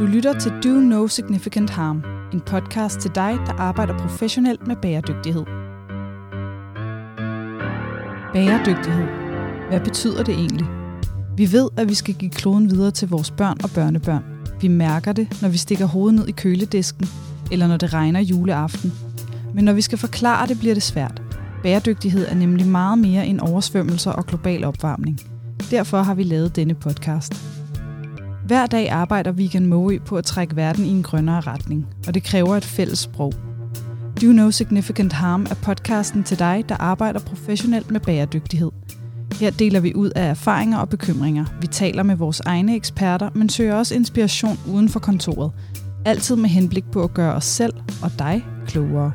Du lytter til Do No Significant Harm, en podcast til dig, der arbejder professionelt med bæredygtighed. Bæredygtighed. Hvad betyder det egentlig? Vi ved, at vi skal give kloden videre til vores børn og børnebørn. Vi mærker det, når vi stikker hovedet ned i køledisken, eller når det regner juleaften. Men når vi skal forklare det, bliver det svært. Bæredygtighed er nemlig meget mere end oversvømmelser og global opvarmning. Derfor har vi lavet denne podcast. Hver dag arbejder Viegand Maagøe på at trække verden i en grønnere retning, og det kræver et fælles sprog. Do No Significant Harm er podcasten til dig, der arbejder professionelt med bæredygtighed. Her deler vi ud af erfaringer og bekymringer. Vi taler med vores egne eksperter, men søger også inspiration uden for kontoret. Altid med henblik på at gøre os selv og dig klogere.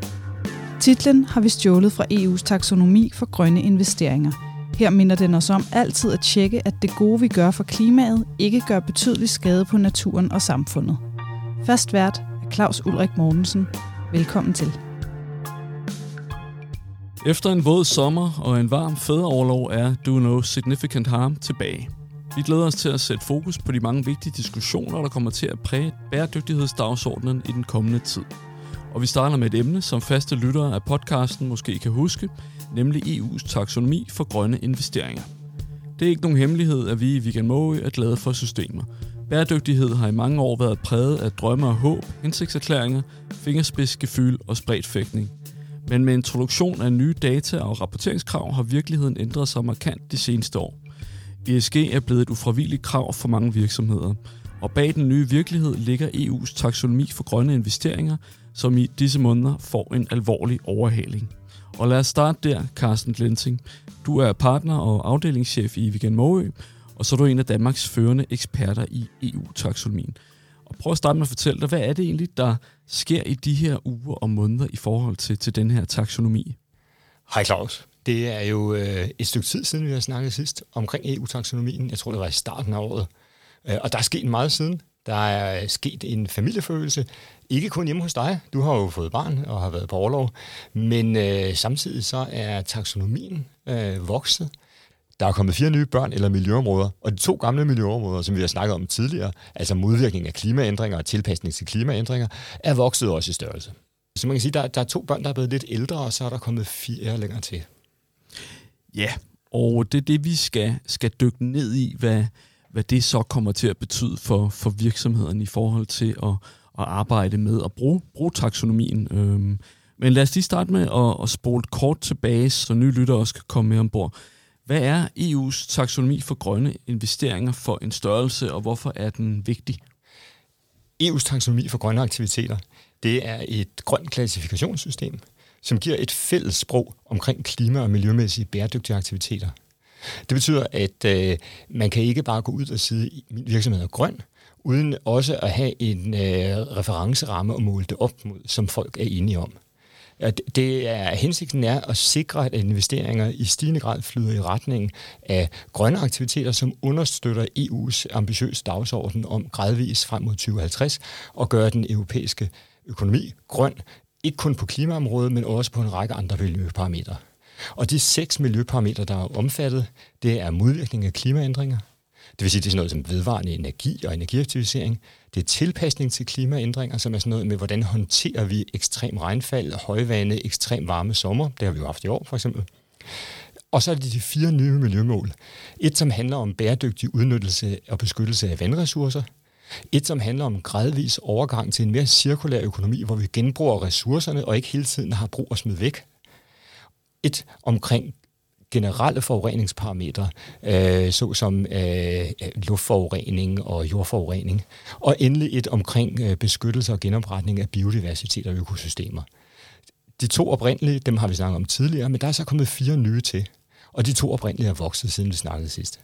Titlen har vi stjålet fra EU's taksonomi for grønne investeringer. Her minder den os om altid at tjekke, at det gode, vi gør for klimaet, ikke gør betydelig skade på naturen og samfundet. Fast vært er Klaus Ulrik Mortensen. Velkommen til. Efter en våd sommer og en varm fædreorlov er Do No Significant Harm tilbage. Vi glæder os til at sætte fokus på de mange vigtige diskussioner, der kommer til at præge bæredygtighedsdagsordenen i den kommende tid. Og vi starter med et emne, som faste lyttere af podcasten måske kan huske, nemlig EU's taksonomi for grønne investeringer. Det er ikke nogen hemmelighed, at vi i Viegand Maagøe er glade for systemer. Bæredygtighed har i mange år været præget af drømme og håb, hensigtserklæringer, fingerspidsgefyld og spredtfægtning. Men med introduktion af nye data og rapporteringskrav har virkeligheden ændret sig markant de seneste år. ESG er blevet et ufravigeligt krav for mange virksomheder, og bag den nye virkelighed ligger EU's taksonomi for grønne investeringer, som i disse måneder får en alvorlig overhaling. Og lad os starte der, Carsten Glenting. Du er partner og afdelingschef i Viegand Maagøe, og så er du en af Danmarks førende eksperter i EU-taksonomien. Og prøv at starte med at fortælle dig, hvad er det egentlig, der sker i de her uger og måneder i forhold til den her taksonomi? Hej Claus. Det er jo et stykke tid siden, vi har snakket sidst omkring EU-taksonomien. Jeg tror, det var i starten af året. Og der er sket meget siden. Der er sket en familieforøgelse, ikke kun hjemme hos dig. Du har jo fået barn og har været på orlov, men samtidig så er taksonomien vokset. Der er kommet 4 nye børn eller miljøområder, og de 2 gamle miljøområder, som vi har snakket om tidligere, altså modvirkning af klimaændringer og tilpasning til klimaændringer, er vokset også i størrelse. Så man kan sige, der er 2 børn, der er blevet lidt ældre, og så er der kommet 4 længere til. Ja, og det er det, vi skal dykke ned i, hvad det så kommer til at betyde for virksomhederne i forhold til at arbejde med og bruge taksonomien. Men lad os lige starte med at spole kort tilbage, så nye lyttere også kan komme med ombord. Hvad er EU's taksonomi for grønne investeringer for en størrelse, og hvorfor er den vigtig? EU's taksonomi for grønne aktiviteter, det er et grønt klassifikationssystem, som giver et fælles sprog omkring klima- og miljømæssige bæredygtige aktiviteter. Det betyder, at man kan ikke bare gå ud og sige, at min virksomhed er grøn, uden også at have en referenceramme at måle det op mod, som folk er enige om. Hensigten er at sikre, at investeringer i stigende grad flyder i retning af grønne aktiviteter, som understøtter EU's ambitiøse dagsorden om gradvis frem mod 2050 og gøre den europæiske økonomi grøn, ikke kun på klimaområdet, men også på en række andre miljøparametre. Og de 6 miljøparametre, der er omfattet, det er modvirkning af klimaændringer. Det vil sige, det er sådan noget som vedvarende energi og energieffektivisering. Det er tilpasning til klimaændringer, som er sådan noget med, hvordan håndterer vi ekstrem regnfald, højvande, ekstrem varme sommer. Det har vi jo haft i år, for eksempel. Og så er det de 4 nye miljømål. Et, som handler om bæredygtig udnyttelse og beskyttelse af vandressourcer. Et, som handler om gradvis overgang til en mere cirkulær økonomi, hvor vi genbruger ressourcerne og ikke hele tiden har brug at smide væk. Et omkring generelle forureningsparametre, såsom luftforurening og jordforurening. Og endelig et omkring beskyttelse og genopretning af biodiversitet og økosystemer. De 2 oprindelige, dem har vi snakket om tidligere, men der er så kommet 4 nye til. Og de 2 oprindelige er vokset, siden vi snakkede sidst.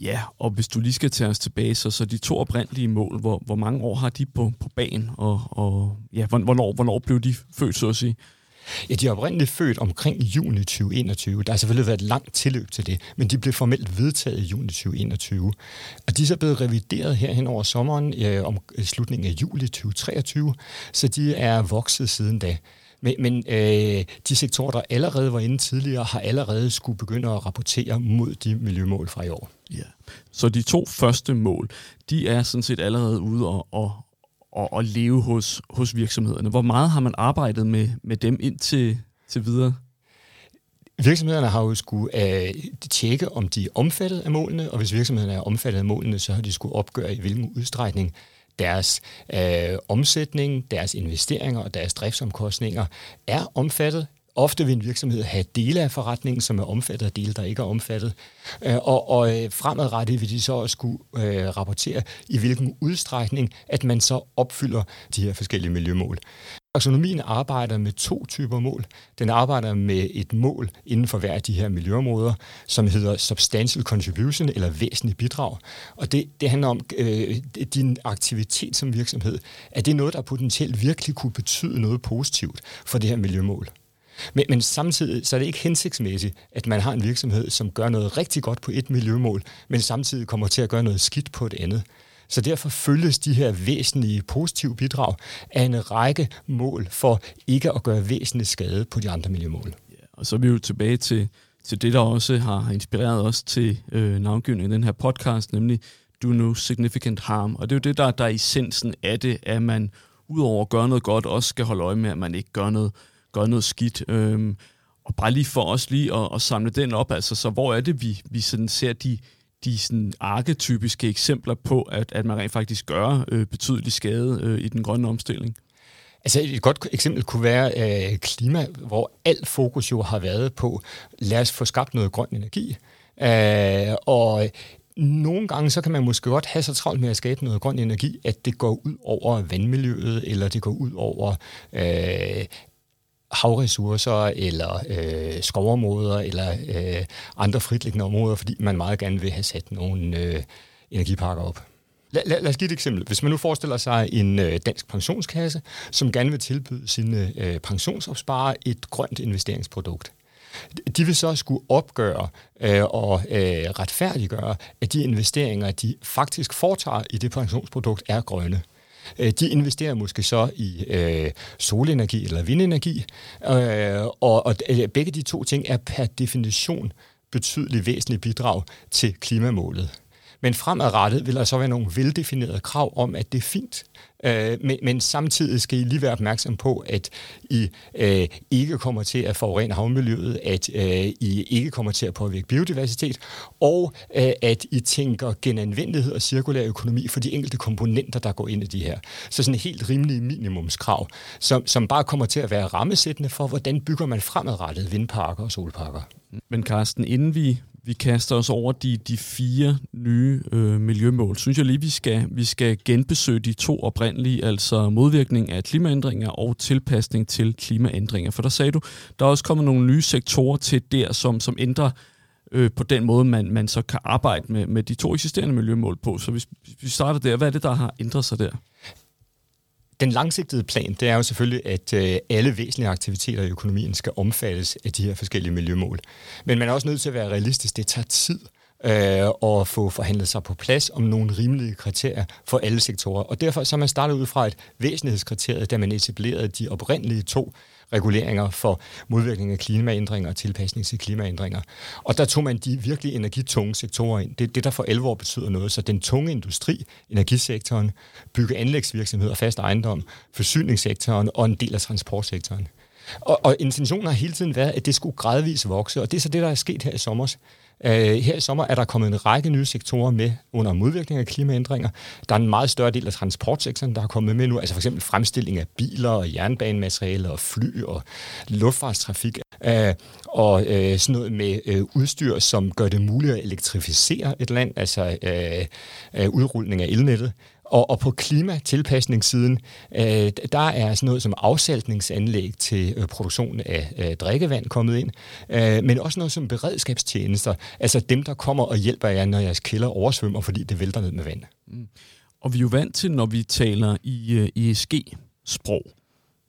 Ja, og hvis du lige skal tage os tilbage, så de 2 oprindelige mål, hvor mange år har de på banen? Og ja, hvornår blev de født, så at sige? Ja, de er oprindeligt født omkring juni 2021. Der har selvfølgelig været et langt tilløb til det, men de blev formelt vedtaget i juni 2021. Og de er så blevet revideret herhen over sommeren om slutningen af juli 2023, så de er vokset siden da. Men de sektorer, der allerede var inde tidligere, har allerede skulle begynde at rapportere mod de miljømål fra i år. Ja. Så de to første mål, de er sådan set allerede ude og leve hos virksomhederne. Hvor meget har man arbejdet med dem indtil videre? Virksomhederne har jo skulle tjekke, om de er omfattet af målene, og hvis virksomhederne er omfattet af målene, så har de skulle opgøre, i hvilken udstrækning deres omsætning, deres investeringer og deres driftsomkostninger er omfattet. Ofte vil en virksomhed have dele af forretningen, som er omfattet, og dele, der ikke er omfattet. Og fremadrettet vil de så også skulle rapportere, i hvilken udstrækning, at man så opfylder de her forskellige miljømål. Taksonomien arbejder med to typer mål. Den arbejder med et mål inden for hver af de her miljøområder, som hedder Substantial Contribution, eller væsentligt bidrag. Og det handler om din aktivitet som virksomhed. Er det noget, der potentielt virkelig kunne betyde noget positivt for det her miljømål? Men samtidig så er det ikke hensigtsmæssigt, at man har en virksomhed, som gør noget rigtig godt på et miljømål, men samtidig kommer til at gøre noget skidt på et andet. Så derfor følges de her væsentlige positive bidrag af en række mål for ikke at gøre væsentlig skade på de andre miljømål. Ja, og så er vi jo tilbage til det, der også har inspireret os til navngivningen af den her podcast, nemlig Do No Significant Harm. Og det er jo det, der er essensen af det, at man udover at gøre noget godt, også skal holde øje med, at man ikke gør noget skidt. Og bare lige for os lige at samle den op, altså, så hvor er det, vi sådan ser de sådan arketypiske eksempler på, at man rent faktisk gør betydelig skade i den grønne omstilling? Altså et godt eksempel kunne være klima, hvor alt fokus jo har været på, lad os få skabt noget grøn energi. Og nogle gange så kan man måske godt have så travlt med at skabe noget grøn energi, at det går ud over vandmiljøet, eller det går ud over havressourcer eller skovområder eller andre fritliggende områder, fordi man meget gerne vil have sat nogle energiparker op. Lad os give et eksempel. Hvis man nu forestiller sig en dansk pensionskasse, som gerne vil tilbyde sine pensionsopsparere et grønt investeringsprodukt. De vil så skulle opgøre og retfærdiggøre, at de investeringer, de faktisk foretager i det pensionsprodukt, er grønne. De investerer måske så i solenergi eller vindenergi, og begge de to ting er per definition betydeligt væsentlige bidrag til klimamålet. Men fremadrettet vil der så være nogle veldefinerede krav om, at det er fint, men samtidig skal I lige være opmærksom på, at I ikke kommer til at forurene havmiljøet, at I ikke kommer til at påvirke biodiversitet, og at I tænker genanvendelighed og cirkulær økonomi for de enkelte komponenter, der går ind i de her. Så sådan et helt rimeligt minimumskrav, som bare kommer til at være rammesættende for, hvordan bygger man fremadrettet vindparker og solparker. Men Carsten, inden vi kaster os over de fire nye miljømål, synes jeg lige, vi skal genbesøge de to oprindelige, altså modvirkning af klimaændringer og tilpasning til klimaændringer. For der sagde du, der er også kommet nogle nye sektorer til der, som ændrer på den måde, man så kan arbejde med de to eksisterende miljømål på. Så hvis vi starter der, hvad er det, der har ændret sig der? Den langsigtede plan, det er jo selvfølgelig, at alle væsentlige aktiviteter i økonomien skal omfattes af de her forskellige miljømål. Men man er også nødt til at være realistisk. Det tager tid at få forhandlet sig på plads om nogle rimelige kriterier for alle sektorer. Og derfor så man startet ud fra et væsentlighedskriterie, da man etablerede de oprindelige to reguleringer for modvirkning af klimaændringer og tilpasning til klimaændringer. Og der tog man de virkelig energitunge sektorer ind. Det er det, der for alvor betyder noget. Så den tunge industri, energisektoren, bygge- og anlægsvirksomhed og fast ejendom, forsyningssektoren og en del af transportsektoren. Og intentionen har hele tiden været, at det skulle gradvist vokse, og det er så det, der er sket her i sommer. Her i sommer er der kommet en række nye sektorer med under modvirkning af klimaændringer. Der er en meget større del af transportsektoren, der har kommet med nu, altså f.eks. fremstilling af biler og jernbanematerialer og fly og luftfartstrafik og sådan noget med udstyr, som gør det muligt at elektrificere et land, altså udrulning af elnettet. Og på klimatilpasningssiden, der er sådan noget som afsaltningsanlæg til produktion af drikkevand kommet ind, men også noget som beredskabstjenester, altså dem, der kommer og hjælper jer, når jeres kælder oversvømmer, fordi det vælter ned med vand. Mm. Og vi er jo vant til, når vi taler i ESG-sprog,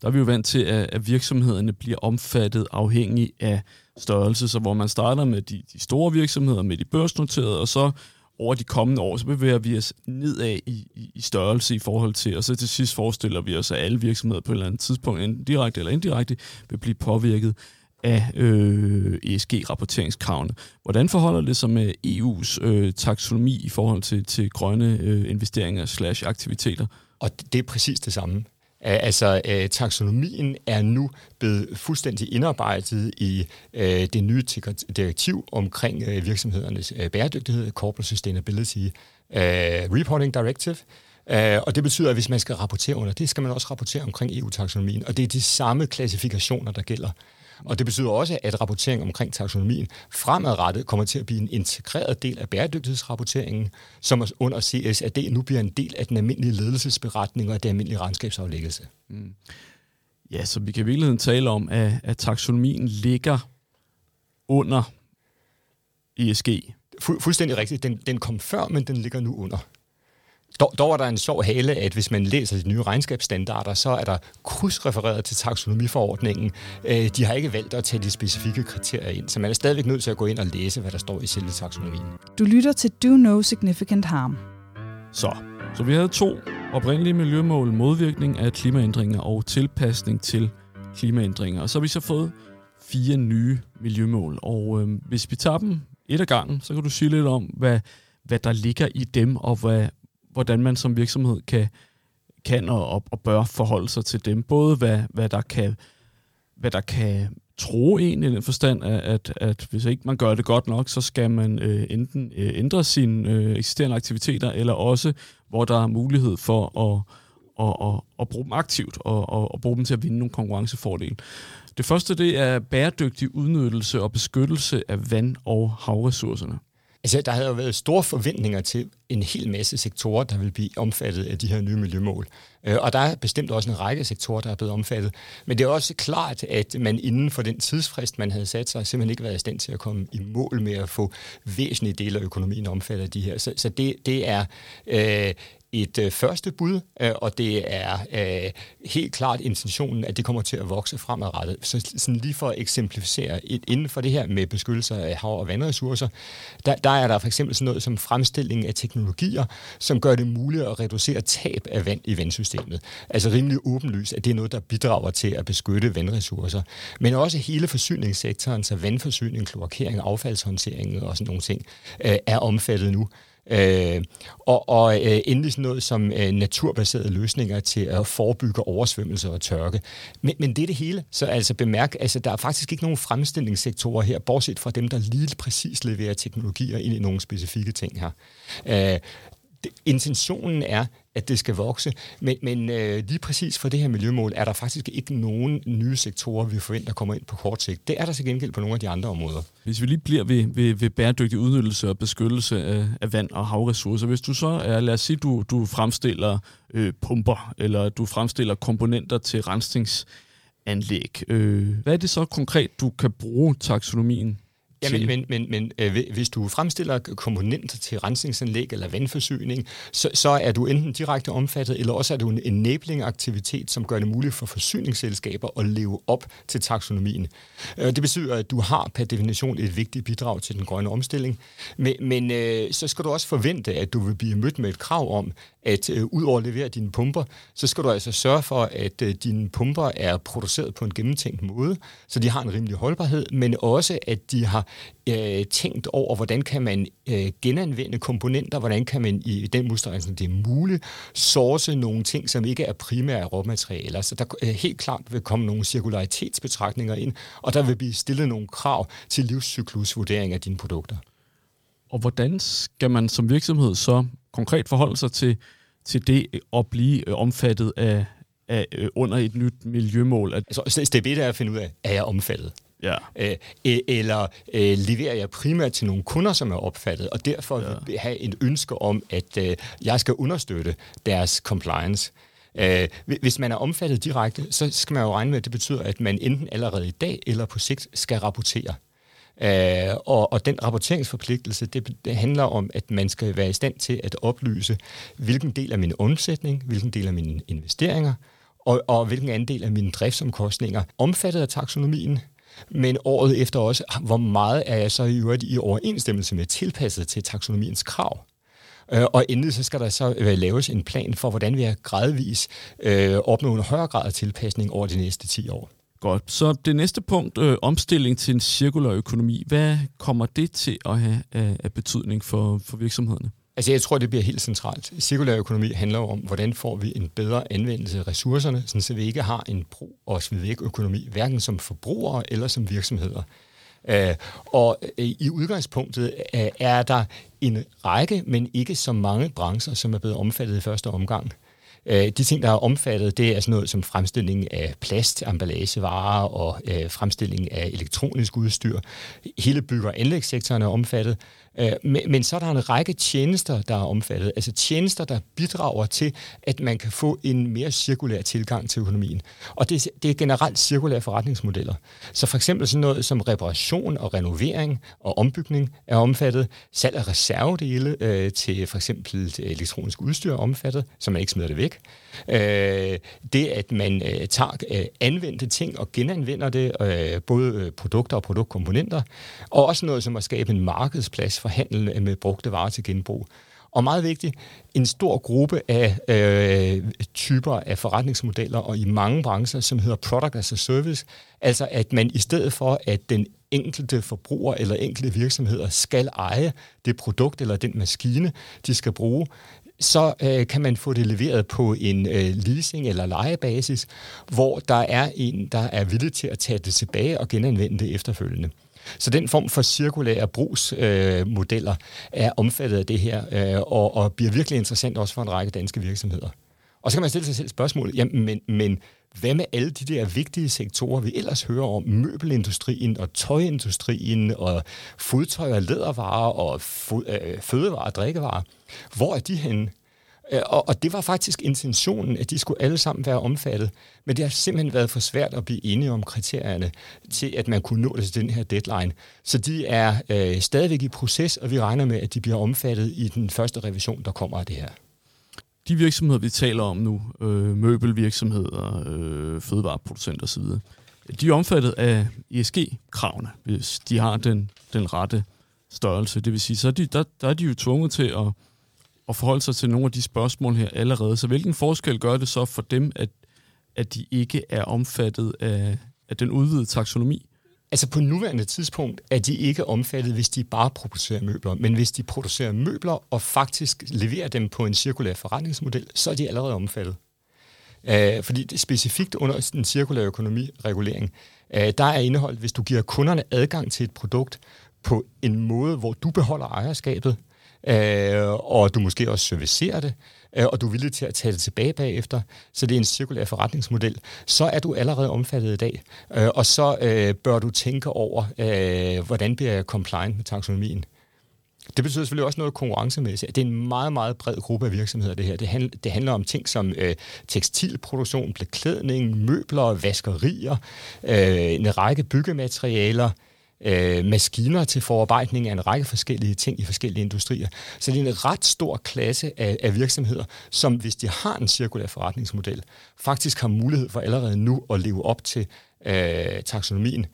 der er vi jo vant til, at virksomhederne bliver omfattet afhængig af størrelse, så hvor man starter med de store virksomheder, med de børsnoterede, og så over de kommende år, så bevæger vi os nedad i størrelse i forhold til, og så til sidst forestiller vi os, at alle virksomheder på et eller andet tidspunkt, enten direkte eller indirekte, vil blive påvirket af ESG-rapporteringskravene. Hvordan forholder det sig med EU's taksonomi i forhold til grønne investeringer / aktiviteter? Og det er præcis det samme. Altså, taksonomien er nu blevet fuldstændig indarbejdet i det nye direktiv omkring virksomhedernes bæredygtighed, Corporate Sustainability Reporting Directive. Og det betyder, at hvis man skal rapportere under det, skal man også rapportere omkring EU-taksonomien. Og det er de samme klassifikationer, der gælder. Og det betyder også, at rapportering omkring taksonomien fremadrettet kommer til at blive en integreret del af bæredygtighedsrapporteringen, som under CSRD nu bliver en del af den almindelige ledelsesberetning og af den almindelige regnskabsaflæggelse. Mm. Ja, så vi kan i virkeligheden tale om, at taksonomien ligger under ESG. Fuldstændig rigtigt. Den kom før, men den ligger nu under. Dog var der en sjov hale, at hvis man læser de nye regnskabsstandarder, så er der krydsrefereret til taksonomiforordningen. De har ikke valgt at tage de specifikke kriterier ind, så man er stadigvæk nødt til at gå ind og læse, hvad der står i selve taksonomien. Du lytter til Do No Significant Harm. Så vi havde 2 oprindelige miljømål, modvirkning af klimaændringer og tilpasning til klimaændringer. Og så har vi så fået 4 nye miljømål, og hvis vi tager dem et ad gangen, så kan du sige lidt om, hvad der ligger i dem, og hvordan man som virksomhed kan og bør forholde sig til dem. Både hvad der kan tro en i den forstand, at hvis ikke man gør det godt nok, så skal man enten ændre sine eksisterende aktiviteter, eller også, hvor der er mulighed for at bruge dem aktivt, og bruge dem til at vinde nogle konkurrencefordele. Det første, det er bæredygtig udnyttelse og beskyttelse af vand- og havressourcerne. Altså, der havde jo været store forventninger til en hel masse sektorer, der ville blive omfattet af de her nye miljømål. Og der er bestemt også en række sektorer, der er blevet omfattet. Men det er også klart, at man inden for den tidsfrist, man havde sat sig, simpelthen ikke været i stand til at komme i mål med at få væsentlige dele af økonomien omfattet af de her. Så det er et første bud, og det er helt klart intentionen, at det kommer til at vokse fremadrettet. Så sådan lige for at eksemplificere, inden for det her med beskyttelse af hav- og vandressourcer, der er der for eksempel sådan noget som fremstilling af teknologier, som gør det muligt at reducere tab af vand i vandsystemet. Altså rimelig åbenlyst, at det er noget, der bidrager til at beskytte vandressourcer. Men også hele forsyningssektoren, så vandforsyning, kloakering, affaldshåndtering og sådan nogle ting, er omfattet nu. Og endelig sådan noget som naturbaserede løsninger til at forebygge oversvømmelser og tørke. Men det er det hele, så altså bemærk, altså der er faktisk ikke nogen fremstillingssektorer her, bortset fra dem, der lige præcis leverer teknologier ind i nogle specifikke ting her. Intentionen er, at det skal vokse, men lige præcis for det her miljømål er der faktisk ikke nogen nye sektorer, vi forventer kommer ind på kort sigt. Det er der til gengæld på nogle af de andre områder. Hvis vi lige bliver ved bæredygtig udnyttelse og beskyttelse af vand- og havressourcer, hvis du så er, lad os sige, du fremstiller pumper, eller du fremstiller komponenter til rensningsanlæg. Hvad er det så konkret, du kan bruge taksonomien? Ja, men hvis du fremstiller komponenter til rensningsanlæg eller vandforsyning, så er du enten direkte omfattet, eller også er du en enabling-aktivitet, som gør det muligt for forsyningsselskaber at leve op til taksonomien. Det betyder, at du har per definition et vigtigt bidrag til den grønne omstilling, men så skal du også forvente, at du vil blive mødt med et krav om, at ud over at levere dine pumper, så skal du altså sørge for, at dine pumper er produceret på en gennemtænkt måde, så de har en rimelig holdbarhed, men også, at de har tænkt over, hvordan kan man genanvende komponenter, hvordan kan man i den udstrækning, det er muligt, source nogle ting, som ikke er primære råmaterialer. Så der helt klart vil komme nogle cirkularitetsbetragtninger ind, og der vil blive stillet nogle krav til livscyklusvurdering af dine produkter. Og hvordan skal man som virksomhed så konkret forholde sig til det at blive omfattet af under et nyt miljømål? Altså, step 1 er at finde ud af, er jeg omfattet? Ja. Eller leverer jeg primært til nogle kunder, som er opfattet, og derfor vil have et ønske om, at jeg skal understøtte deres compliance. Hvis man er omfattet direkte, så skal man jo regne med, at det betyder, at man enten allerede i dag eller på sigt skal rapportere. Og den rapporteringsforpligtelse, det handler om, at man skal være i stand til at oplyse, hvilken del af min omsætning, hvilken del af mine investeringer, og hvilken andel af mine driftsomkostninger omfattet af taksonomien, men året efter også, hvor meget er jeg så i øvrigt i overensstemmelse med tilpasset til taksonomiens krav. Og endelig så skal der så laves en plan for, hvordan vi gradvis opnår en højere grad af tilpasning over de næste 10 år. Godt. Så det næste punkt, omstilling til en cirkulær økonomi. Hvad kommer det til at have af betydning for virksomhederne? Altså jeg tror, det bliver helt centralt. Cirkulær økonomi handler om, hvordan får vi en bedre anvendelse af ressourcerne, sådan så vi ikke har en brug- og smid-væk-økonomi, hverken som forbrugere eller som virksomheder. Og i udgangspunktet er der en række, men ikke så mange brancher, som er blevet omfattet i første omgang. De ting, der er omfattet, det er sådan noget som fremstilling af plast, emballagevarer og fremstilling af elektronisk udstyr. Hele bygge- og anlægssektoren er omfattet. Men så er der en række tjenester, der er omfattet. Altså tjenester, der bidrager til, at man kan få en mere cirkulær tilgang til økonomien. Og det er generelt cirkulære forretningsmodeller. Så for eksempel sådan noget som reparation og renovering og ombygning er omfattet. Salg af reservedele til for eksempel elektronisk udstyr er omfattet, så man ikke smider det væk. Det, at man tager anvendte ting og genanvender det, både produkter og produktkomponenter, og også noget som at skabe en markedsplads for handel med brugte varer til genbrug. Og meget vigtigt, en stor gruppe af typer af forretningsmodeller, og i mange brancher, som hedder product as a service, altså at man i stedet for, at den enkelte forbruger eller enkelte virksomheder skal eje det produkt eller den maskine, de skal bruge, så kan man få det leveret på en leasing- eller lejebasis, hvor der er en, der er villig til at tage det tilbage og genanvende det efterfølgende. Så den form for cirkulære brugsmodeller er omfattet af det her, og bliver virkelig interessant også for en række danske virksomheder. Og så kan man stille sig selv spørgsmålet, jamen, men hvad med alle de der vigtige sektorer, vi ellers hører om? Møbelindustrien og tøjindustrien og fodtøj og lædervarer og fødevarer og drikkevarer. Hvor er de henne? Og det var faktisk intentionen, at de skulle alle sammen være omfattet. Men det har simpelthen været for svært at blive enige om kriterierne til, at man kunne nå det til den her deadline. Så de er stadigvæk i proces, og vi regner med, at de bliver omfattet i den første revision, der kommer af det her. De virksomheder, vi taler om nu, møbelvirksomheder, fødevareproducenter osv., de er omfattet af ESG-kravene, hvis de har den rette størrelse. Det vil sige, så er der er de jo tvunget til at forholde sig til nogle af de spørgsmål her allerede. Så hvilken forskel gør det så for dem, at de ikke er omfattet af den udvidede taksonomi? Altså på nuværende tidspunkt er de ikke omfattet, hvis de bare producerer møbler. Men hvis de producerer møbler og faktisk leverer dem på en cirkulær forretningsmodel, så er de allerede omfattet. Fordi det specifikt under den cirkulære økonomiregulering, der er indeholdt, hvis du giver kunderne adgang til et produkt på en måde, hvor du beholder ejerskabet, og du måske også servicerer det, og du er villig til at tage det tilbage bagefter, så det er en cirkulær forretningsmodel, så er du allerede omfattet i dag. Og så bør du tænke over, hvordan bliver jeg compliant med taksonomien. Det betyder selvfølgelig også noget konkurrencemæssigt. Det er en meget, meget bred gruppe af virksomheder, det her. Det handler om ting som tekstilproduktion, beklædning, møbler, vaskerier, en række byggematerialer, maskiner til forarbejdning af en række forskellige ting i forskellige industrier. Så det er en ret stor klasse af virksomheder, som hvis de har en cirkulær forretningsmodel, faktisk har mulighed for allerede nu at leve op til taksonomien.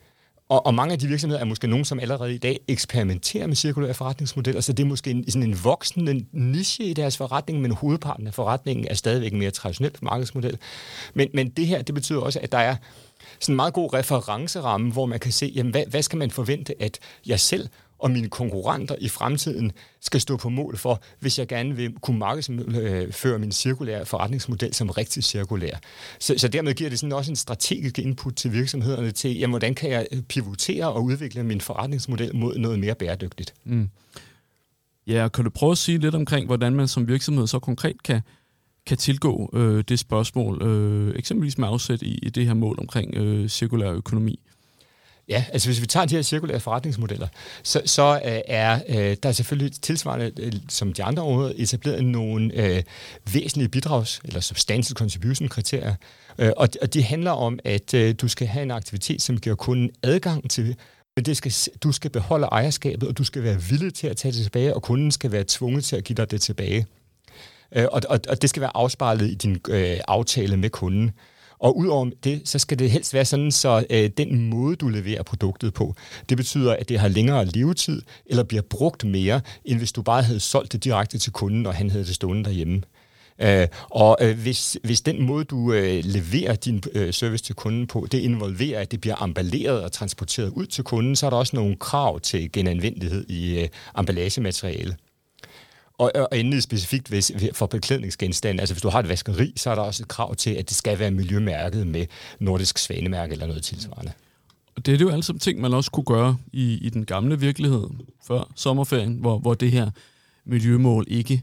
Og mange af de virksomheder er måske nogen, som allerede i dag eksperimenterer med cirkulære forretningsmodeller, så det er måske sådan en voksende niche i deres forretning, men hovedparten af forretningen er stadigvæk en mere traditionel markedsmodel. Men det her, det betyder også, at der er sådan en meget god referenceramme, hvor man kan se, jamen, hvad skal man forvente, at jeg selv og mine konkurrenter i fremtiden skal stå på mål for, hvis jeg gerne vil kunne markedsføre min cirkulære forretningsmodel som rigtig cirkulær. Så dermed giver det sådan også en strategisk input til virksomhederne til, jamen, hvordan kan jeg pivotere og udvikle min forretningsmodel mod noget mere bæredygtigt. Mm. Ja, kan du prøve at sige lidt omkring, hvordan man som virksomhed så konkret kan tilgå det spørgsmål, eksempelvis med afsæt i det her mål omkring cirkulær økonomi? Ja, altså hvis vi tager de her cirkulære forretningsmodeller, så er der selvfølgelig tilsvarende, som de andre områder, etableret nogle væsentlige bidrags- eller substantial contribution-kriterier, og det handler om, at du skal have en aktivitet, som giver kunden adgang til, men du skal beholde ejerskabet, og du skal være villig til at tage det tilbage, og kunden skal være tvunget til at give dig det tilbage. Og det skal være afspejlet i din aftale med kunden. Og udover det, så skal det helst være sådan, så den måde, du leverer produktet på, det betyder, at det har længere levetid, eller bliver brugt mere, end hvis du bare havde solgt det direkte til kunden, og han havde det stående derhjemme. Hvis den måde, du leverer din service til kunden på, det involverer, at det bliver emballeret og transporteret ud til kunden, så er der også nogle krav til genanvendelighed i emballagemateriale. Og endelig specifikt for beklædningsgenstande, altså hvis du har et vaskeri, så er der også et krav til, at det skal være miljømærket med nordisk svanemærke eller noget tilsvarende. Og det er jo alle sammen ting, man også kunne gøre i den gamle virkelighed før sommerferien, hvor det her miljømål ikke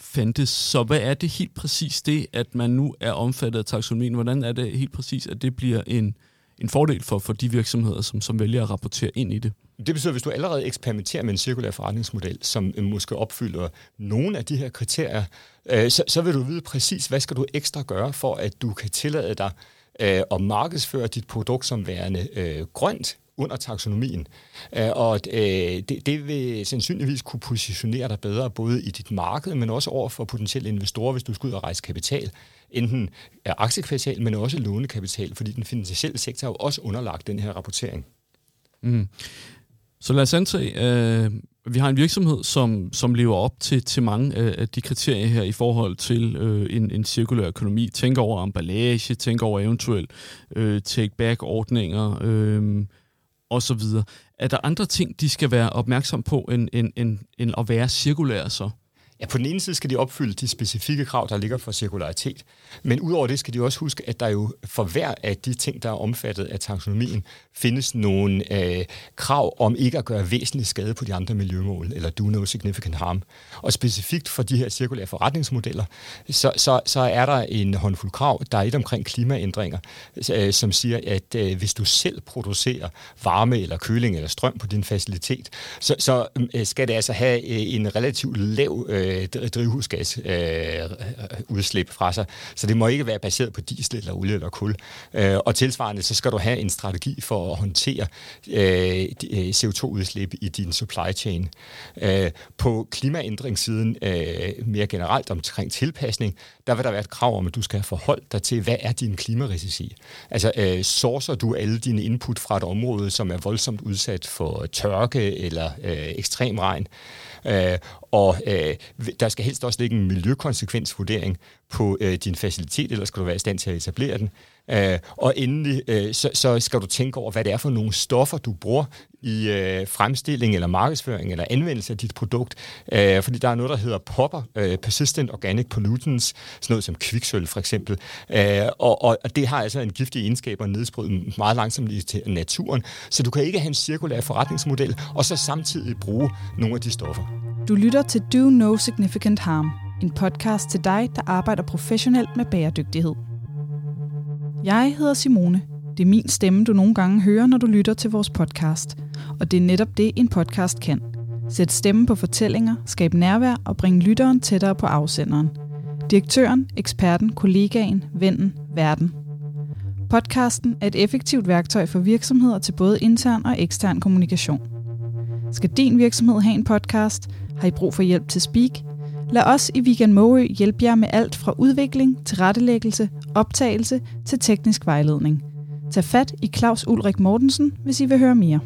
fandtes. Så hvad er det helt præcis det, at man nu er omfattet af taksonomien? Hvordan er det helt præcis, at det bliver en fordel for de virksomheder, som vælger at rapportere ind i det? Det betyder, at hvis du allerede eksperimenterer med en cirkulær forretningsmodel, som måske opfylder nogle af de her kriterier, så vil du vide præcis, hvad skal du ekstra gøre for, at du kan tillade dig at markedsføre dit produkt som værende grønt under taksonomien. Og det vil sandsynligvis kunne positionere dig bedre, både i dit marked, men også over for potentielle investorer, hvis du skal ud og rejse kapital. Enten aktiekapital, men også lånekapital, fordi den finansielle sektor er jo også underlagt den her rapportering. Mm. Så lad os antage, vi har en virksomhed, som lever op til mange af de kriterier her i forhold til en cirkulær økonomi. Tænk over emballage, tænk over eventuelt take-back-ordninger osv. Er der andre ting, de skal være opmærksom på, end at være cirkulære så? Ja, på den ene side skal de opfylde de specifikke krav, der ligger for cirkularitet, men udover det skal de også huske, at der jo for hver af de ting, der er omfattet af taksonomien, findes nogle krav om ikke at gøre væsentlig skade på de andre miljømål, eller do no significant harm. Og specifikt for de her cirkulære forretningsmodeller, så er der en håndfuld krav, der er et omkring klimaændringer, som siger, at hvis du selv producerer varme eller køling eller strøm på din facilitet, så skal det altså have en relativt lav drivhusgasudslip fra sig. Så det må ikke være baseret på diesel eller olie eller kul. Og tilsvarende, så skal du have en strategi for at håndtere CO2-udslip i din supply chain. På klimaændringssiden, mere generelt omkring tilpasning, der vil der være et krav om, at du skal have forholdt dig til, hvad er dine klimarisici? Altså, sourcer du alle dine input fra et område, som er voldsomt udsat for tørke eller ekstrem regn? Der skal helst også ligge en miljøkonsekvensvurdering på din facilitet, eller skal du være i stand til at etablere den. Og endelig så skal du tænke over, hvad det er for nogle stoffer, du bruger i fremstilling eller markedsføring eller anvendelse af dit produkt. Fordi der er noget, der hedder popper, persistent organic pollutants, sådan noget som kviksølv for eksempel. Og det har altså en giftig egenskab og nedspryder meget langsomt i naturen. Så du kan ikke have en cirkulær forretningsmodel og så samtidig bruge nogle af de stoffer. Du lytter til Do No Significant Harm, en podcast til dig, der arbejder professionelt med bæredygtighed. Jeg hedder Simone. Det er min stemme, du nogle gange hører, når du lytter til vores podcast. Og det er netop det, en podcast kan. Sæt stemme på fortællinger, skab nærvær og bringe lytteren tættere på afsenderen. Direktøren, eksperten, kollegaen, vennen, verden. Podcasten er et effektivt værktøj for virksomheder til både intern og ekstern kommunikation. Skal din virksomhed have en podcast? Har I brug for hjælp til Speak? Lad os i Viegand Maagøe hjælpe jer med alt fra udvikling, tilrettelæggelse, optagelse til teknisk vejledning. Tag fat i Klaus Ulrik Mortensen, hvis I vil høre mere.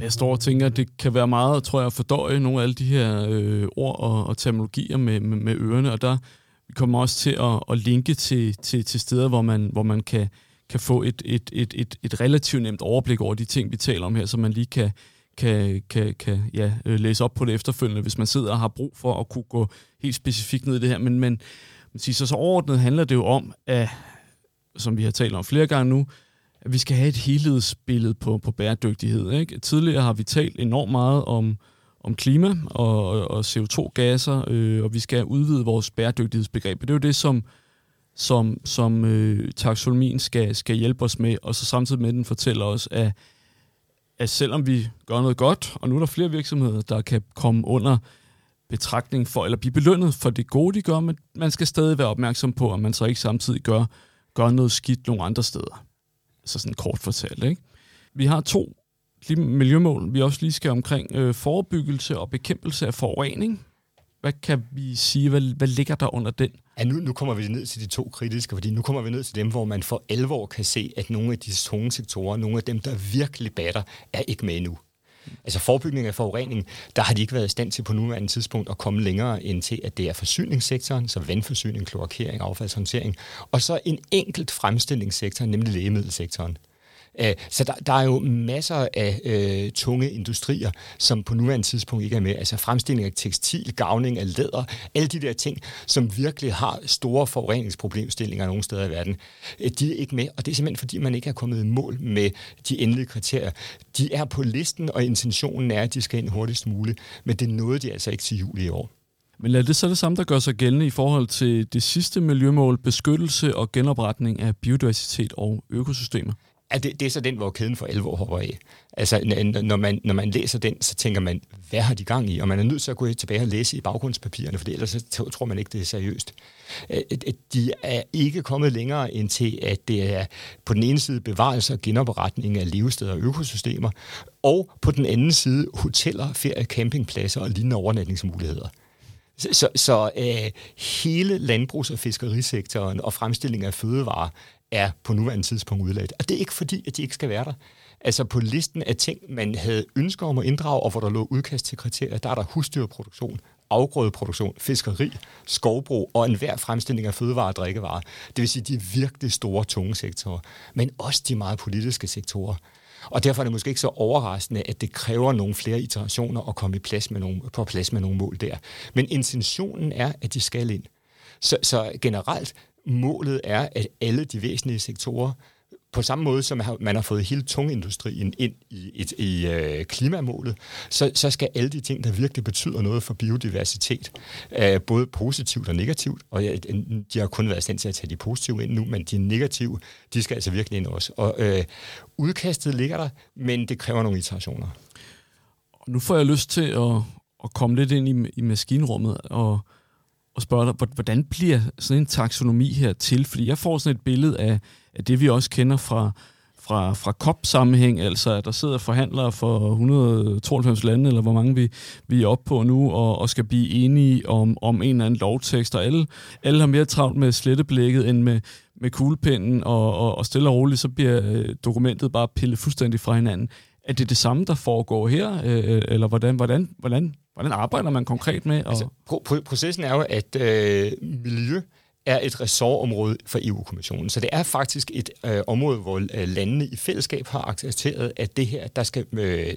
Jeg står og tænker, at det kan være meget, tror jeg, at fordøje nogle af alle de her ord og terminologier med ørerne, og der kommer også til at linke til steder, hvor man kan få et relativt nemt overblik over de ting, vi taler om her, så man lige kan læse op på det efterfølgende, hvis man sidder og har brug for at kunne gå helt specifikt ned i det her. Men så overordnet handler det jo om, at, som vi har talt om flere gange nu, at vi skal have et helhedsbillede på bæredygtighed. Ikke? Tidligere har vi talt enormt meget om klima og CO2-gasser, og vi skal udvide vores bæredygtighedsbegreb. Det er jo det, som taksonomien skal hjælpe os med, og så samtidig med den fortæller os, at selvom vi gør noget godt, og nu er der flere virksomheder, der kan komme under betragtning for, eller blive belønnet for det gode, de gør, men man skal stadig være opmærksom på, at man så ikke samtidig gør noget skidt nogle andre steder. Altså sådan kort fortalt, ikke? Vi har to miljømål, vi også lige skal omkring forebyggelse og bekæmpelse af forurening. Hvad kan vi sige, hvad ligger der under den? at nu kommer vi ned til de to kritiske, fordi nu kommer vi ned til dem, hvor man for alvor kan se, at nogle af de tunge sektorer, nogle af dem, der virkelig batter, er ikke med endnu. Altså forebygning af forurening, der har de ikke været i stand til på nuværende tidspunkt at komme længere end til, at det er forsyningssektoren, så vandforsyning, kloakering, affaldshåndtering, og så en enkelt fremstillingssektor, nemlig lægemiddelsektoren. Så der er jo masser af tunge industrier, som på nuværende tidspunkt ikke er med. Altså fremstilling af tekstil, gavning af læder, alle de der ting, som virkelig har store forureningsproblemstillinger nogle steder i verden. De er ikke med, og det er simpelthen fordi, man ikke har kommet i mål med de endelige kriterier. De er på listen, og intentionen er, at de skal ind hurtigst muligt, men det nåede de altså ikke til juli i år. Men er det så det samme, der gør sig gældende i forhold til det sidste miljømål, beskyttelse og genopretning af biodiversitet og økosystemer? Ja, det er så den, hvor kæden for alvor hopper af. Altså, når man læser den, så tænker man, hvad har de gang i? Og man er nødt til at gå tilbage og læse i baggrundspapirerne, for ellers så tror man ikke, det er seriøst. De er ikke kommet længere end til, at det er på den ene side bevarelse og genopretning af levesteder og økosystemer, og på den anden side hoteller, ferie, campingpladser og lignende overnatningsmuligheder. Så hele landbrugs- og fiskerisektoren og fremstilling af fødevarer er på nuværende tidspunkt udladt. Og det er ikke fordi, at de ikke skal være der. Altså på listen af ting, man havde ønsker om at inddrage, og hvor der lå udkast til kriterier, der er der husdyrproduktion, afgrødeproduktion, fiskeri, skovbrug og enhver fremstilling af fødevarer og drikkevarer. Det vil sige de virkelig store, tunge sektorer, men også de meget politiske sektorer. Og derfor er det måske ikke så overraskende, at det kræver nogle flere iterationer at komme på plads med nogle mål der. Men intentionen er, at de skal ind. Så generelt, målet er, at alle de væsentlige sektorer, på samme måde som man har fået hele tungindustrien ind i klimamålet, så skal alle de ting, der virkelig betyder noget for biodiversitet, både positivt og negativt, og de har kun været i stand til at tage de positive ind nu, men de negative, de skal altså virkelig ind også. Og udkastet ligger der, men det kræver nogle iterationer. Nu får jeg lyst til at komme lidt ind i maskinrummet og spørge dig, hvordan bliver sådan en taksonomi her til? Fordi jeg får sådan et billede af det, vi også kender fra COP-sammenhæng, altså at der sidder forhandlere for 192 lande, eller hvor mange vi er oppe på nu, og skal blive enige om en eller anden lovtekst, og alle har mere travlt med sletteblikket end med kuglepinden, og stille og roligt, så bliver dokumentet bare pillet fuldstændig fra hinanden. Er det det samme, der foregår her, eller hvordan arbejder man konkret med? Altså, processen er jo, at miljø er et ressortområde for EU-kommissionen. Så det er faktisk et område, hvor landene i fællesskab har accepteret, at det her, der skal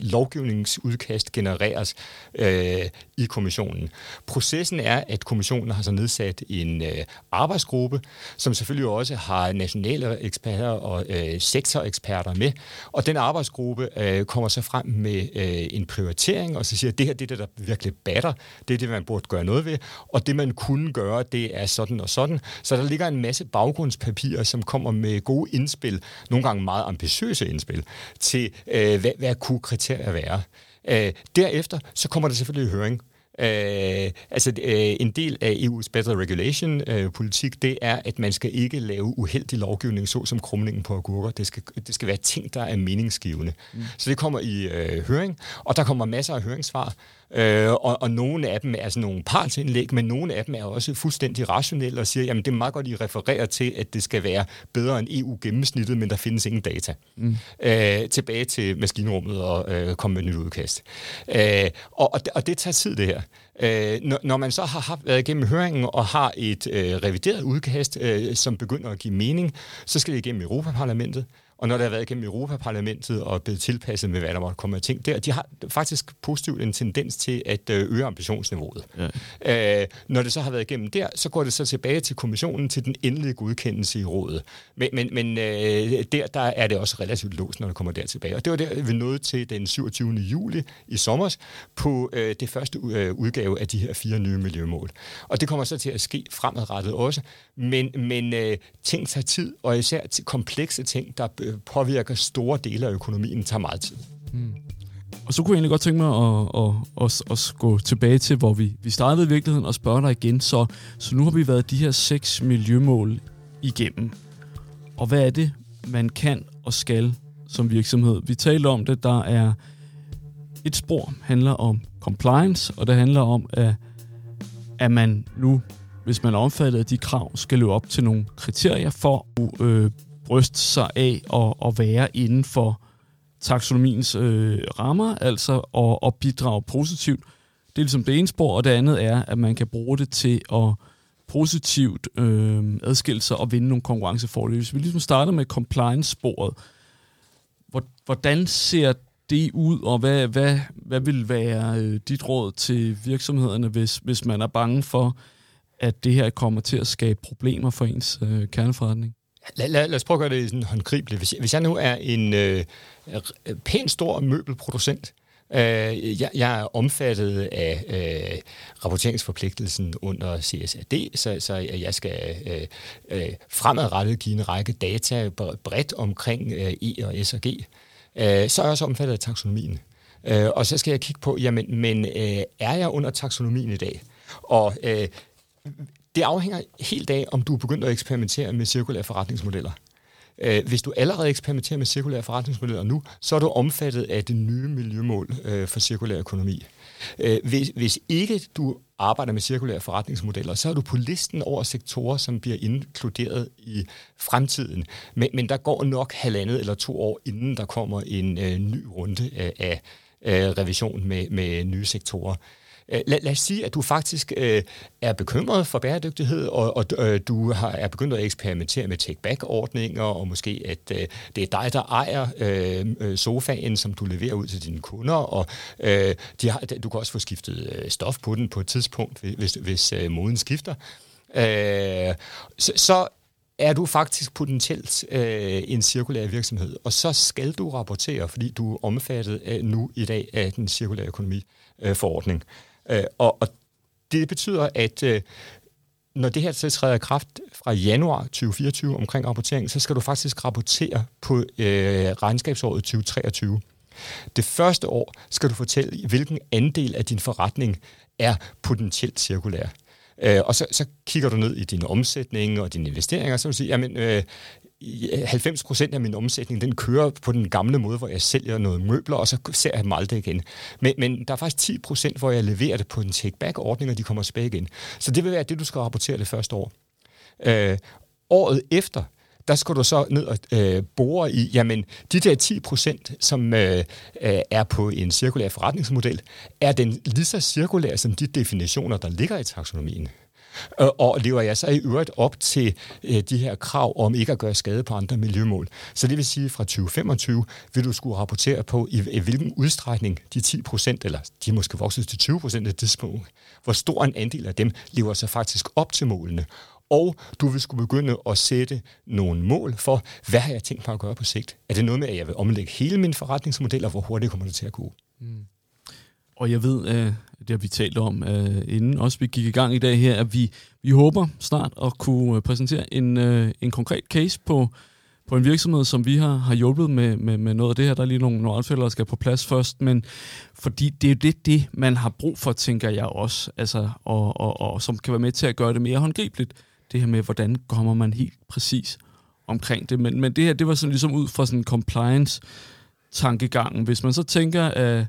lovgivningsudkast genereres i kommissionen. Processen er, at kommissionen har så nedsat en arbejdsgruppe, som selvfølgelig også har nationale eksperter og sektoreksperter med, og den arbejdsgruppe kommer så frem med en prioritering, og så siger, at det her det er det, der virkelig batter, det er det, man burde gøre noget ved, og det, man kunne gøre, det er sådan og sådan. Så der ligger en masse baggrundspapirer, som kommer med gode indspil, nogle gange meget ambitiøse indspil, til hvad kunne kriterier være. Derefter så kommer der selvfølgelig høring. En del af EU's Better Regulation-politik, det er, at man skal ikke lave uheldig lovgivning, såsom krumningen på agurker. Det skal være ting, der er meningsgivende. Så det kommer i høring, og der kommer masser af høringssvar. Og nogle af dem er sådan nogle partsindlæg, men nogle af dem er også fuldstændig rationelle og siger, jamen det er meget godt, I refererer til, at det skal være bedre end EU-gennemsnittet, men der findes ingen data. Tilbage til maskinrummet og komme med et nyt udkast. Og det tager tid, det her. Når man så har været igennem høringen og har et revideret udkast, som begynder at give mening, så skal det igennem Europaparlamentet. Og når der har været igennem Europaparlamentet og blevet tilpasset med, hvad der måtte komme af ting der, de har faktisk positivt en tendens til at øge ambitionsniveauet. Ja. Når det så har været igennem der, så går det så tilbage til kommissionen til den endelige godkendelse i rådet. Men der er det også relativt låst, når det kommer der tilbage. Og det var der, vi nåede til den 27. juli i sommer på det første udgave af de her 4 nye miljømål. Og det kommer så til at ske fremadrettet også. Men ting tager tid, og især til komplekse ting, der påvirker store dele af økonomien, tager meget tid. Og så kunne jeg egentlig godt tænke mig at gå tilbage til, hvor vi startede i virkeligheden, og spørge dig igen. Så nu har vi været de her 6 miljømål igennem. Og hvad er det, man kan og skal som virksomhed? Vi talte om det, der er et spor, handler om compliance, og det handler om, at man nu hvis man er omfattet af de krav, skal leve op til nogle kriterier for at bryste sig af og være inden for taksonomiens rammer, altså at bidrage positivt. Det er ligesom det ene spor, og det andet er, at man kan bruge det til at positivt adskille sig og vinde nogle konkurrencefordele. Hvis vi ligesom starter med compliance-sporet, hvordan ser det ud, og hvad vil være dit råd til virksomhederne, hvis man er bange for, at det her kommer til at skabe problemer for ens kerneforretning? Lad os prøve at gøre det sådan håndgribeligt. Hvis jeg nu er en pænt stor møbelproducent, jeg er omfattet af rapporteringsforpligtelsen under CSRD, så jeg skal fremadrettet give en række data bredt omkring E og S og G. Så er jeg også omfattet af taksonomien. Og så skal jeg kigge på, jamen, er jeg under taksonomien i dag? Og det afhænger helt af, om du er begyndt at eksperimentere med cirkulære forretningsmodeller. Hvis du allerede eksperimenterer med cirkulære forretningsmodeller nu, så er du omfattet af det nye miljømål for cirkulær økonomi. Hvis ikke du arbejder med cirkulære forretningsmodeller, så er du på listen over sektorer, som bliver inkluderet i fremtiden. Men der går nok 1,5 eller 2 år, inden der kommer en ny runde af revision med nye sektorer. Lad os sige, at du faktisk er bekymret for bæredygtighed, og du er begyndt at eksperimentere med take-back-ordninger, og måske at det er dig, der ejer sofaen, som du leverer ud til dine kunder, og du kan også få skiftet stof på den på et tidspunkt, hvis moden skifter. Så er du faktisk potentielt en cirkulær virksomhed, og så skal du rapportere, fordi du er omfattet af, nu i dag af den cirkulære økonomi-forordning. Og det betyder, at når det her så træder i kraft fra januar 2024 omkring rapportering, så skal du faktisk rapportere på regnskabsåret 2023. Det første år skal du fortælle, hvilken andel af din forretning er potentielt cirkulær. Og så kigger du ned i din omsætning og dine investeringer, så vil du sige, jamen 90% af min omsætning, den kører på den gamle måde, hvor jeg sælger noget møbler, og så ser jeg dem aldrig igen. Men der er faktisk 10%, hvor jeg leverer det på en take-back-ordning, og de kommer tilbage igen. Så det vil være det, du skal rapportere det første år. Året efter, der skal du så ned og bore i, jamen, de der 10%, som er på en cirkulær forretningsmodel, er den lige så cirkulær som de definitioner, der ligger i taksonomien. Og lever jeg så i øvrigt op til de her krav om ikke at gøre skade på andre miljømål. Så det vil sige, at fra 2025 vil du skulle rapportere på, i hvilken udstrækning de 10%, eller de måske vokset til 20% af det små, hvor stor en andel af dem lever så faktisk op til målene. Og du vil skulle begynde at sætte nogle mål for, hvad har jeg tænkt mig at gøre på sigt? Er det noget med, at jeg vil omlægge hele min forretningsmodel, og hvor hurtigt kommer det til at gå? Mm. Og jeg ved, det har vi talt om inden, også vi gik i gang i dag her, at vi håber snart at kunne præsentere en konkret case på en virksomhed, som vi har hjulpet med noget af det her. Der er lige nogle aftaler, der skal på plads først, men fordi det er jo det, man har brug for, tænker jeg også, altså, og som kan være med til at gøre det mere håndgribeligt. Det her med, hvordan kommer man helt præcis omkring det. Men det her, det var sådan ligesom ud fra sådan compliance-tankegangen. Hvis man så tænker, at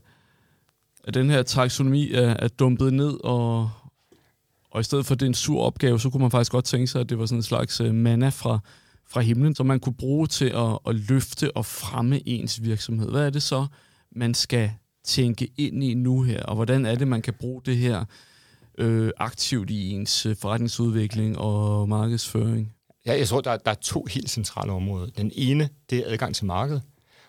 den her taksonomi er dumpet ned, og i stedet for, det er en sur opgave, så kunne man faktisk godt tænke sig, at det var sådan en slags manna fra himlen, som man kunne bruge til at løfte og fremme ens virksomhed. Hvad er det så, man skal tænke ind i nu her, og hvordan er det, man kan bruge det her aktivt i ens forretningsudvikling og markedsføring? Ja, jeg tror, der er to helt centrale områder. Den ene, det er adgang til markedet,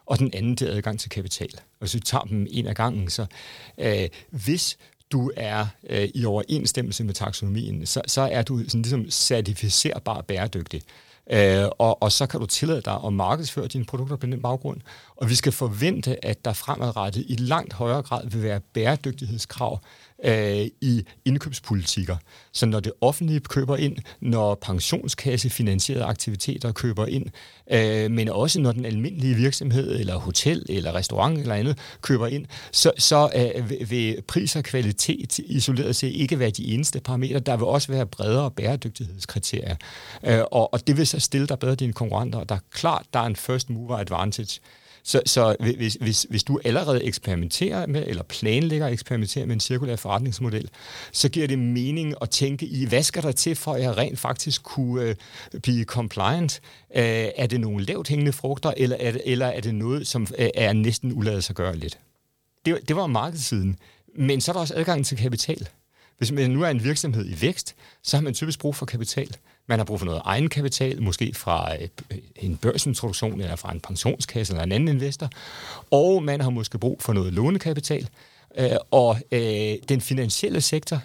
og den anden, det er adgang til kapital. Og så tager dem en af gangen, så hvis du er i overensstemmelse med taksonomien, så er du sådan ligesom certificerbar bæredygtig. Og så kan du tillade dig at markedsføre dine produkter på den baggrund. Og vi skal forvente, at der fremadrettet i langt højere grad vil være bæredygtighedskrav i indkøbspolitikker. Så når det offentlige køber ind, når pensionskassefinansierede aktiviteter køber ind, men også når den almindelige virksomhed, eller hotel, eller restaurant, eller andet, køber ind, så vil pris og kvalitet isoleret set ikke være de eneste parametre. Der vil også være bredere bæredygtighedskriterier. Og det vil så stille dig bedre dine konkurrenter, og der er klart, der er en first mover advantage. Så hvis du allerede eksperimenterer med, eller planlægger at eksperimentere med en cirkulær forretningsmodel, så giver det mening at tænke i, hvad skal der til, for at jeg rent faktisk kunne blive compliant? Er det nogle lavt hængende frugter, eller er det noget, som er næsten uladet sig gøre lidt? Det var markedssiden. Men så er der også adgangen til kapital. Hvis man nu er en virksomhed i vækst, så har man typisk brug for kapital. Man har brug for noget egenkapital, måske fra en børsintroduktion, eller fra en pensionskasse, eller en anden investor. Og man har måske brug for noget lånekapital. Og den finansielle sektor,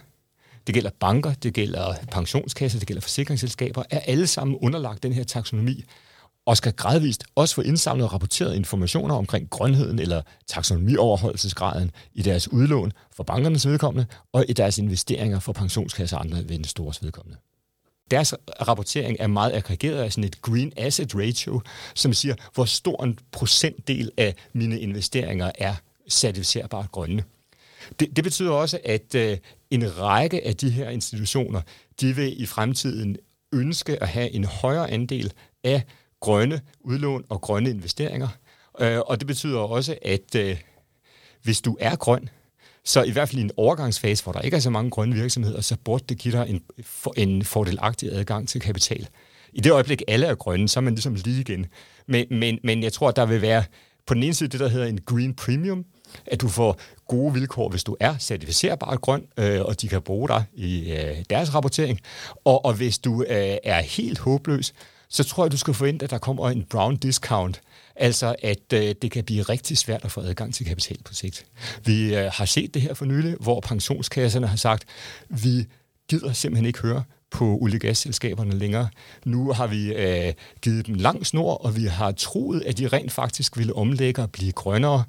det gælder banker, det gælder pensionskasser, det gælder forsikringsselskaber, er alle sammen underlagt den her taksonomi, og skal gradvist også få indsamlet og rapporteret informationer omkring grønheden eller taksonomioverholdelsesgraden i deres udlån for bankernes vedkommende og i deres investeringer for pensionskasser og andre investorers vedkommende. Deres rapportering er meget aggregeret af sådan et green asset ratio, som siger, hvor stor en procentdel af mine investeringer er certificerbart grønne. Det betyder også, at en række af de her institutioner, de vil i fremtiden ønske at have en højere andel af grønne udlån og grønne investeringer. Og det betyder også, at hvis du er grøn, så i hvert fald i en overgangsfase, hvor der ikke er så mange grønne virksomheder, så burde det give dig en fordelagtig adgang til kapital. I det øjeblik, alle er grønne, så er man ligesom lige igen. Men jeg tror, der vil være på den ene side det, der hedder en green premium, at du får gode vilkår, hvis du er certificerbart grøn, og de kan bruge dig i deres rapportering. Og hvis du er helt håbløs, så tror jeg, du skal forvente, at der kommer en brown discount. Altså, at det kan blive rigtig svært at få adgang til kapital på sigt. Vi har set det her for nylig, hvor pensionskasserne har sagt, vi gider simpelthen ikke høre på oliegasselskaberne længere. Nu har vi givet dem lang snor, og vi har troet, at de rent faktisk ville omlægge og blive grønnere.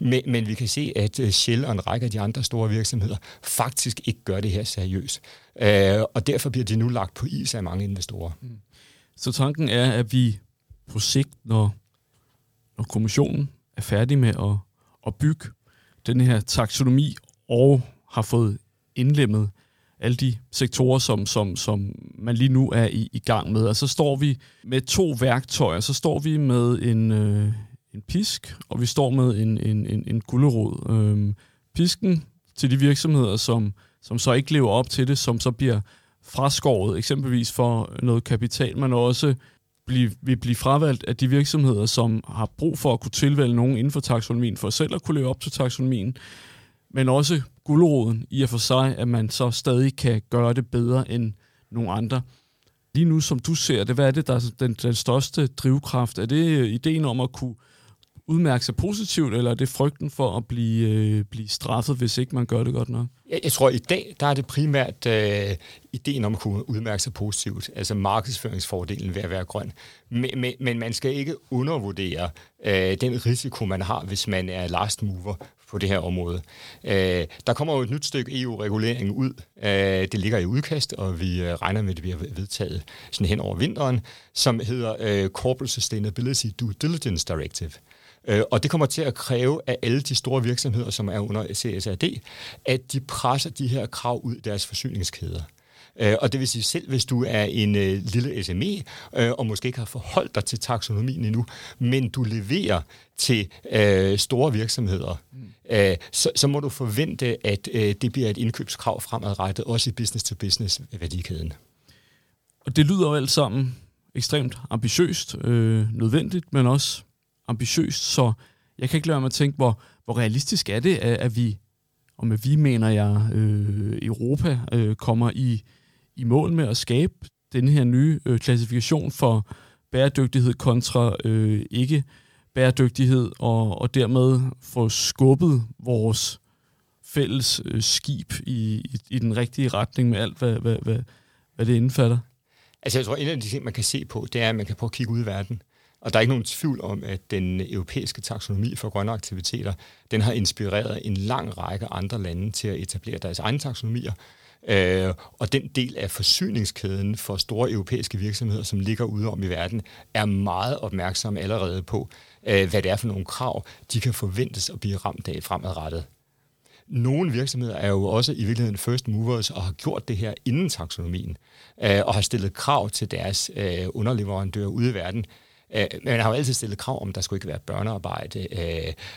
Men vi kan se, at Shell og en række af de andre store virksomheder faktisk ikke gør det her seriøst. Og derfor bliver de nu lagt på is af mange investorer. Så tanken er, at vi på sigt, når kommissionen er færdig med at bygge den her taksonomi og har fået indlemmet alle de sektorer, som man lige nu er i gang med. Og så står vi med to værktøjer. Så står vi med en pisk, og vi står med en gulerod. Pisken til de virksomheder, som så ikke lever op til det, som så bliver fraskåret, eksempelvis for noget kapital, men også vil blive fravalgt af de virksomheder, som har brug for at kunne tilvælge nogen inden for taksonomien, for selv at kunne leve op til taksonomien, men også guleroden i og for sig, at man så stadig kan gøre det bedre end nogle andre. Lige nu, som du ser det, hvad er det, der er den største drivkraft? Er det ideen om at kunne udmærke sig positivt, eller er det frygten for at blive straffet, hvis ikke man gør det godt nok? Jeg tror, i dag der er det primært ideen om at kunne udmærke sig positivt, altså markedsføringsfordelen ved at være grøn. Men man skal ikke undervurdere den risiko, man har, hvis man er last mover på det her område. Der kommer jo et nyt stykke EU-regulering ud. Det ligger i udkast, og vi regner med, at det bliver vedtaget sådan hen over vinteren, som hedder Corporate Sustainability Due Diligence Directive. Og det kommer til at kræve af alle de store virksomheder, som er under CSRD, at de presser de her krav ud i deres forsyningskæder. Og det vil sige, selv hvis du er en lille SME, og måske ikke har forholdt dig til taksonomien endnu, men du leverer til store virksomheder, så må du forvente, at det bliver et indkøbskrav fremadrettet, også i business-to-business-værdikæden. Og det lyder jo alt sammen ekstremt ambitiøst, nødvendigt, men også ambitiøst, så jeg kan ikke lade mig at tænke, hvor realistisk er det, at vi, og med vi mener jeg, Europa kommer i mål med at skabe den her nye klassifikation for bæredygtighed kontra ikke bæredygtighed, og dermed få skubbet vores fælles skib i den rigtige retning med alt, hvad det indfatter. Altså jeg tror, en af de ting, man kan se på, det er, at man kan prøve at kigge ud i verden. Og der er ikke nogen tvivl om, at den europæiske taksonomi for grønne aktiviteter, den har inspireret en lang række andre lande til at etablere deres egne taksonomier. Og den del af forsyningskæden for store europæiske virksomheder, som ligger ude om i verden, er meget opmærksomme allerede på, hvad det er for nogle krav, de kan forventes at blive ramt af fremadrettet. Nogle virksomheder er jo også i virkeligheden first movers og har gjort det her inden taksonomien, og har stillet krav til deres underleverandører ude i verden, Man har jo altid stillet krav om, at der skulle ikke være børnearbejde,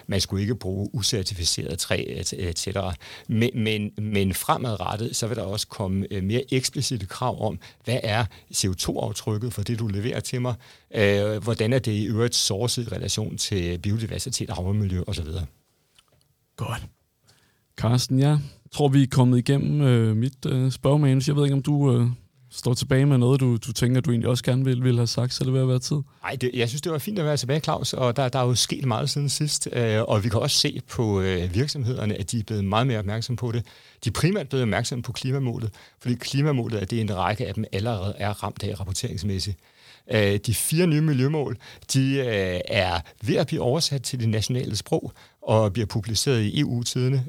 man skulle ikke bruge ucertificeret træ, etc. Men fremadrettet, så vil der også komme mere eksplicite krav om, hvad er CO2-aftrykket for det, du leverer til mig? Hvordan er det i øvrigt sourcet i relation til biodiversitet, havmiljø osv.? Godt. Carsten, jeg tror, vi er kommet igennem mit spørgemanus. Jeg ved ikke, om du... Står tilbage med noget, du tænker, du egentlig også gerne vil have sagt, så det vil have været tid? Nej, jeg synes, det var fint at være tilbage, Klaus, og der er jo sket meget siden sidst, og vi kan også se på virksomhederne, at de er blevet meget mere opmærksomme på det. De er primært blevet opmærksomme på klimamålet, fordi klimamålet er det, en række af dem allerede er ramt af rapporteringsmæssigt. De 4 nye miljømål, de er ved at blive oversat til det nationale sprog, og bliver publiceret i EU-tiderne.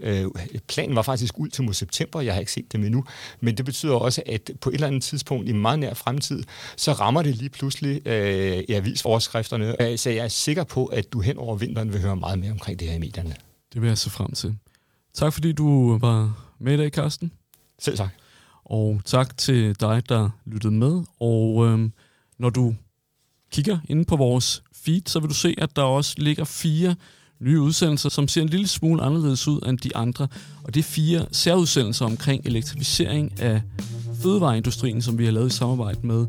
Planen var faktisk ultimo september, jeg har ikke set dem endnu, men det betyder også, at på et eller andet tidspunkt i meget nær fremtid, så rammer det lige pludselig i avisoverskrifterne. Så jeg er sikker på, at du hen over vinteren vil høre meget mere omkring det her i medierne. Det vil jeg se frem til. Tak fordi du var med i dag, Carsten. Selv tak. Og tak til dig, der lyttede med. Og når du kigger inde på vores feed, så vil du se, at der også ligger 4 nye udsendelser, som ser en lille smule anderledes ud end de andre. Og det er 4 særudsendelser omkring elektrificering af fødevareindustrien, som vi har lavet i samarbejde med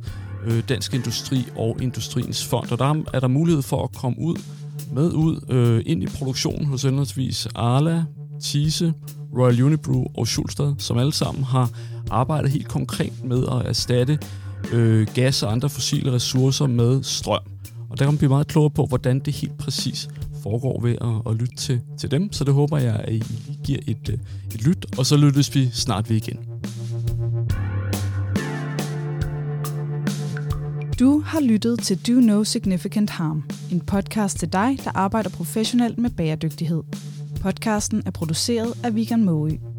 Dansk Industri og Industriens Fond. Og der er der mulighed for at komme ud ind i produktionen hos henholdsvis Arla, Thiese, Royal Unibrew og Schulstad, som alle sammen har arbejdet helt konkret med at erstatte gas og andre fossile ressourcer med strøm. Og der kan man blive meget klogere på, hvordan det helt præcis foregår ved at lytte til dem. Så det håber jeg, at I giver et lyt, og så lyttes vi snart ved igen. Du har lyttet til Do No Significant Harm, en podcast til dig, der arbejder professionelt med bæredygtighed. Podcasten er produceret af Viegand Maagøe.